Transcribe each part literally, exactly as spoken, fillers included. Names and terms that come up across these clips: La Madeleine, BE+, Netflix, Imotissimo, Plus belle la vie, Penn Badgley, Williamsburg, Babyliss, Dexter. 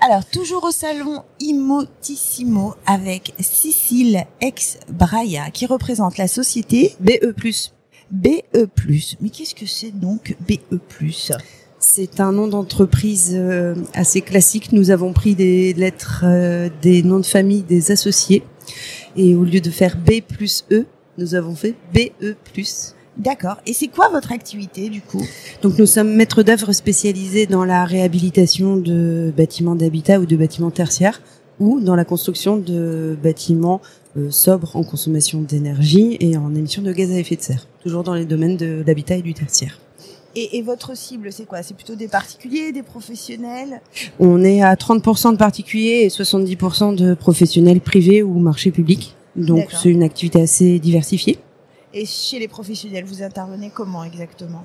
Alors, toujours au salon Imotissimo avec Cécile Exbrayat qui représente la société B E plus. B E plus. Mais qu'est-ce que c'est donc B E plus? C'est un nom d'entreprise assez classique. Nous avons pris des lettres, des noms de famille des associés. Et au lieu de faire B plus E, nous avons fait B E plus. D'accord. Et c'est quoi votre activité, du coup? Donc, nous sommes maîtres d'œuvre spécialisés dans la réhabilitation de bâtiments d'habitat ou de bâtiments tertiaires ou dans la construction de bâtiments euh, sobres en consommation d'énergie et en émissions de gaz à effet de serre. Toujours dans les domaines de l'habitat et du tertiaire. Et, et votre cible, c'est quoi? C'est plutôt des particuliers, des professionnels? On est à trente pour cent de particuliers et soixante-dix pour cent de professionnels privés ou marché public. Donc, d'accord. C'est une activité assez diversifiée. Et chez les professionnels, vous intervenez comment exactement?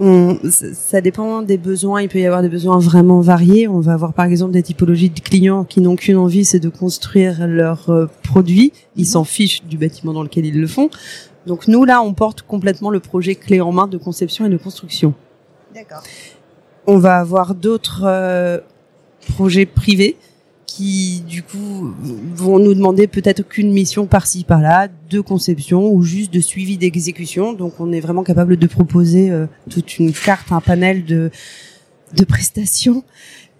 On, ça dépend des besoins. Il peut y avoir des besoins vraiment variés. On va avoir par exemple des typologies de clients qui n'ont qu'une envie, c'est de construire leurs euh, produits. Ils mmh. s'en fichent du bâtiment dans lequel ils le font. Donc nous, là, on porte complètement le projet clé en main de conception et de construction. D'accord. On va avoir d'autres euh, projets privés qui, du coup, vont nous demander peut-être qu'une mission par-ci, par-là, de conception ou juste de suivi d'exécution. Donc, on est vraiment capable de proposer euh, toute une carte, un panel de, de prestations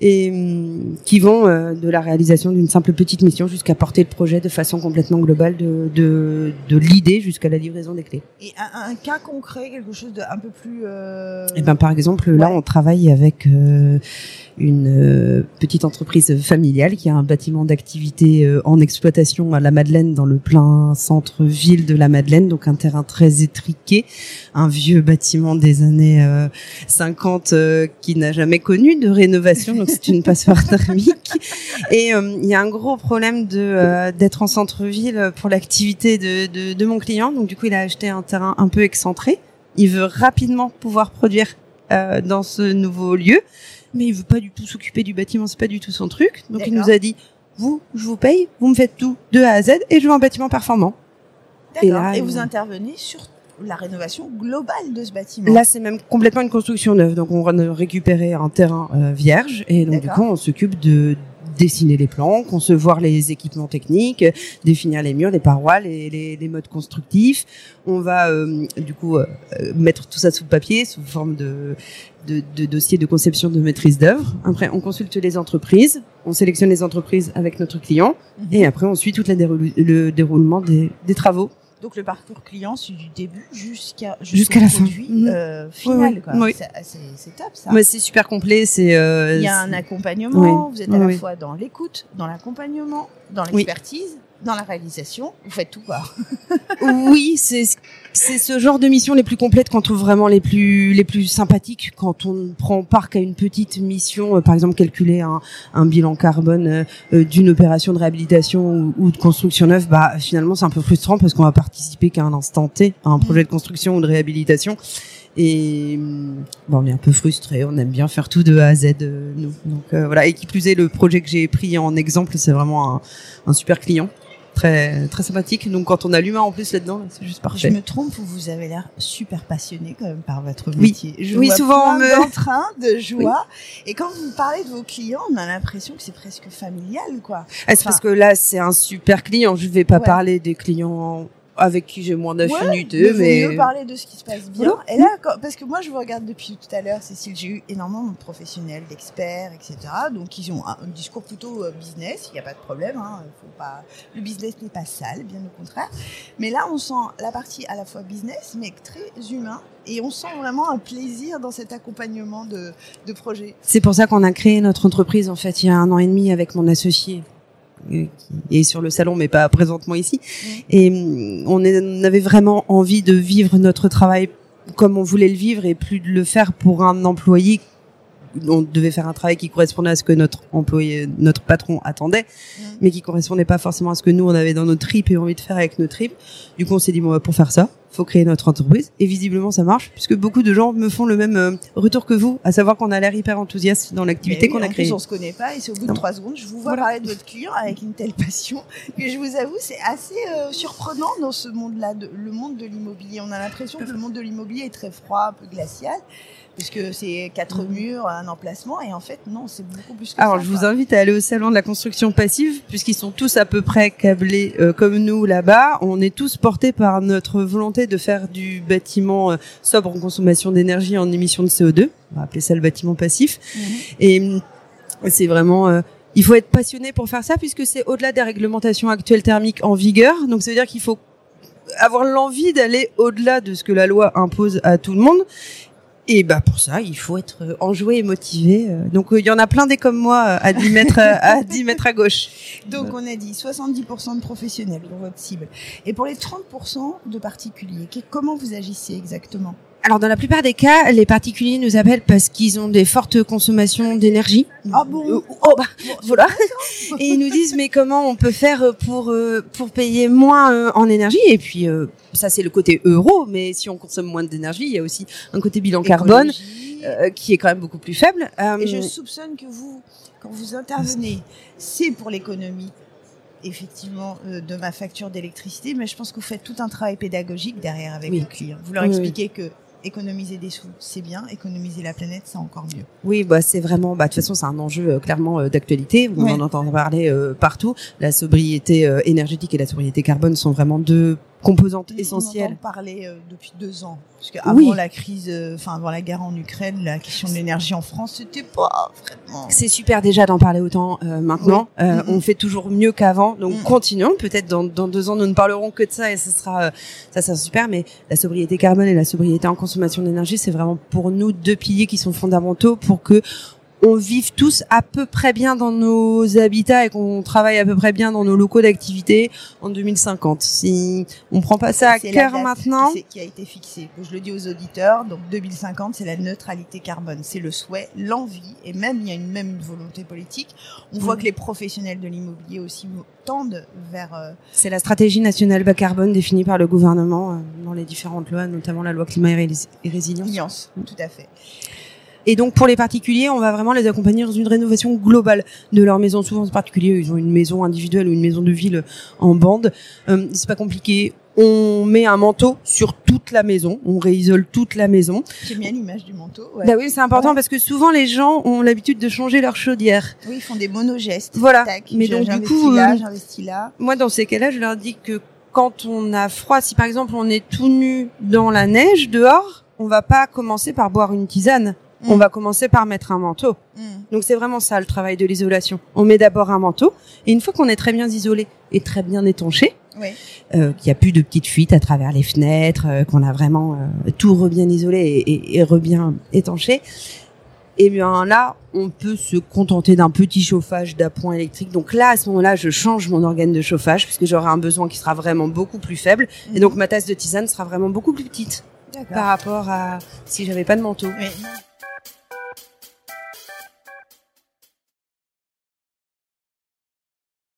et euh, qui vont euh, de la réalisation d'une simple petite mission jusqu'à porter le projet de façon complètement globale, de, de, de l'idée jusqu'à la livraison des clés. Et un, un cas concret, quelque chose d'un peu plus... Euh... Et ben, par exemple, ouais. Là, on travaille avec... Euh, une petite entreprise familiale qui a un bâtiment d'activité en exploitation à La Madeleine, dans le plein centre-ville de La Madeleine, donc un terrain très étriqué, un vieux bâtiment des années cinquante qui n'a jamais connu de rénovation, donc c'est une passoire thermique. Et il euh, y a un gros problème de euh, d'être en centre-ville pour l'activité de, de, de mon client, donc du coup il a acheté un terrain un peu excentré, il veut rapidement pouvoir produire euh, dans ce nouveau lieu, mais il veut pas du tout s'occuper du bâtiment, c'est pas du tout son truc. Donc, d'accord. Il nous a dit, vous, je vous paye, vous me faites tout de A à Z et je veux un bâtiment performant. D'accord. Et, là, et vous euh... intervenez sur la rénovation globale de ce bâtiment. Là, c'est même complètement une construction neuve. Donc, on a récupéré un terrain euh, vierge et donc, d'accord. Du coup, on s'occupe de dessiner les plans, concevoir les équipements techniques, définir les murs, les parois, les, les, les modes constructifs. On va euh, du coup euh, mettre tout ça sous papier, sous forme de, de, de dossier de conception de maîtrise d'œuvre. Après, on consulte les entreprises, on sélectionne les entreprises avec notre client, mmh. et après, on suit tout dérou- le déroulement des, des travaux. Donc le parcours client, c'est du début jusqu'à jusqu'à la produit, fin euh, final, oui, quoi. Oui. C'est, c'est, c'est top ça. Mais c'est super complet. C'est euh, il y a un accompagnement. Oui. Vous êtes à oui, la oui. fois dans l'écoute, dans l'accompagnement, dans l'expertise, oui. dans la réalisation. Vous faites tout quoi. Oui, c'est c'est ce genre de missions les plus complètes qu'on trouve vraiment les plus les plus sympathiques quand on prend part qu'à une petite mission, euh, par exemple calculer un un bilan carbone euh, d'une opération de réhabilitation ou, ou de construction neuve. Bah finalement c'est un peu frustrant parce qu'on va partir participer qu'à un instant T à un projet de construction ou de réhabilitation et bon, on est un peu frustré, on aime bien faire tout de A à Z euh, nous. Donc euh, voilà, et qui plus est le projet que j'ai pris en exemple, c'est vraiment un, un super client, très très sympathique. Donc quand on a l'humain en plus là-dedans, c'est juste parfait. Je me trompe ou vous avez l'air super passionné quand même par votre métier? Oui, je oui vois souvent plein me... d'entrain, de joie. Oui. Et quand vous me parlez de vos clients, on a l'impression que c'est presque familial quoi. Est-ce enfin... parce que là c'est un super client, je vais pas ouais. parler des clients avec qui j'ai moins d'affinité, ouais, mais... mais... parler de ce qui se passe bien. Hello. Et là, quand... parce que moi, je vous regarde depuis tout à l'heure, Cécile, j'ai eu énormément de professionnels, d'experts, et cetera. Donc, ils ont un discours plutôt business, il n'y a pas de problème. Hein. Faut pas... Le business n'est pas sale, bien au contraire. Mais là, on sent la partie à la fois business, mais très humain. Et on sent vraiment un plaisir dans cet accompagnement de, de projet. C'est pour ça qu'on a créé notre entreprise, en fait, il y a un an et demi avec mon associé. Et sur le salon, mais pas présentement ici. Et on, est, on avait vraiment envie de vivre notre travail comme on voulait le vivre et plus de le faire pour un employé. On devait faire un travail qui correspondait à ce que notre employé, notre patron attendait, mmh. mais qui correspondait pas forcément à ce que nous on avait dans nos tripes et envie de faire avec nos tripes. Du coup, on s'est dit bon, pour faire ça, faut créer notre entreprise. Et visiblement, ça marche, puisque beaucoup de gens me font le même euh, retour que vous, à savoir qu'on a l'air hyper enthousiaste dans l'activité oui, qu'on a créée. En plus, on se connaît pas, et c'est au bout non. de trois secondes, je vous vois voilà. parler de votre cure avec une telle passion que je vous avoue, c'est assez euh, surprenant dans ce monde-là, de, le monde de l'immobilier. On a l'impression que le monde de l'immobilier est très froid, un peu glacial, puisque c'est quatre murs, un emplacement, et en fait, non, c'est beaucoup plus que Alors, ça. Alors, je quoi. vous invite à aller au salon de la construction passive, puisqu'ils sont tous à peu près câblés euh, comme nous là-bas. On est tous portés par notre volonté de faire du bâtiment euh, sobre en consommation d'énergie, en émissions de C O deux. On va appeler ça le bâtiment passif. Mmh. Et c'est vraiment... Euh, il faut être passionné pour faire ça, puisque c'est au-delà des réglementations actuelles thermiques en vigueur. Donc, ça veut dire qu'il faut avoir l'envie d'aller au-delà de ce que la loi impose à tout le monde. Et bah pour ça, il faut être enjoué et motivé. Donc il y en a plein des comme moi à dix mètres à dix mètres à gauche. Donc on a dit soixante-dix pour cent de professionnels dans votre cible. Et pour les trente pour cent de particuliers, comment vous agissez exactement ? Alors dans la plupart des cas, les particuliers nous appellent parce qu'ils ont des fortes consommations d'énergie. Ah bon euh, Oh bah bon, voilà. Et ils nous disent mais comment on peut faire pour pour payer moins en énergie, et puis ça c'est le côté euro, mais si on consomme moins d'énergie, il y a aussi un côté bilan carbone euh, qui est quand même beaucoup plus faible. Euh, et je soupçonne que vous quand vous intervenez, c'est pour l'économie. Effectivement, euh, de ma facture d'électricité, mais je pense que vous faites tout un travail pédagogique derrière avec oui. vos clients. Vous leur oui, expliquez oui. que économiser des sous, c'est bien, économiser la planète, c'est encore mieux. Oui, bah c'est vraiment, bah de toute façon, c'est un enjeu euh, clairement euh, d'actualité. On ouais. en entend parler euh, partout. La sobriété euh, énergétique et la sobriété carbone sont vraiment deux composantes essentielles. On en entend parler euh, depuis deux ans, parce qu'avant oui. la crise, enfin euh, avant la guerre en Ukraine, la question de l'énergie en France, c'était pas vraiment. C'est super déjà d'en parler autant euh, maintenant. Oui. Euh, mmh. On fait toujours mieux qu'avant, donc mmh. continuons. Peut-être dans, dans deux ans, nous ne parlerons que de ça et ce sera euh, ça sera super. Mais la sobriété carbone et la sobriété en consommation d'énergie, c'est vraiment pour nous deux piliers qui sont fondamentaux pour que on vive tous à peu près bien dans nos habitats et qu'on travaille à peu près bien dans nos locaux d'activité en deux mille cinquante. Si on prend pas ça à cœur maintenant, c'est qui a été fixé. Je le dis aux auditeurs. Donc deux mille cinquante, c'est la neutralité carbone. C'est le souhait, l'envie, et même il y a une même volonté politique. On mmh. voit que les professionnels de l'immobilier aussi tendent vers. Euh... C'est la stratégie nationale bas carbone définie par le gouvernement euh, dans les différentes lois, notamment la loi climat et, ré- et résilience. Résilience, mmh. tout à fait. Et donc, pour les particuliers, on va vraiment les accompagner dans une rénovation globale de leur maison. Souvent, ces particuliers, ils ont une maison individuelle ou une maison de ville en bande. Euh, c'est pas compliqué. On met un manteau sur toute la maison. On réisole toute la maison. J'aime bien l'image du manteau. Ouais. Bah oui, c'est important ouais. parce que souvent, les gens ont l'habitude de changer leur chaudière. Oui, ils font des monogestes. Voilà. Tac, mais donc, du coup, là, j'investis là. Moi, dans ces cas-là, je leur dis que quand on a froid, si par exemple, on est tout nu dans la neige dehors, on va pas commencer par boire une tisane. Mmh. On va commencer par mettre un manteau. Mmh. Donc c'est vraiment ça le travail de l'isolation. On met d'abord un manteau, et une fois qu'on est très bien isolé et très bien étanché, oui. euh, qu'il n'y a plus de petites fuites à travers les fenêtres, euh, qu'on a vraiment euh, tout re-bien isolé et, et, et re-bien étanché, et bien là, on peut se contenter d'un petit chauffage d'appoint électrique. Donc là, à ce moment-là, je change mon organe de chauffage, puisque j'aurai un besoin qui sera vraiment beaucoup plus faible, mmh. et donc ma tasse de tisane sera vraiment beaucoup plus petite. D'accord. Par rapport à si j'avais pas de manteau. Oui.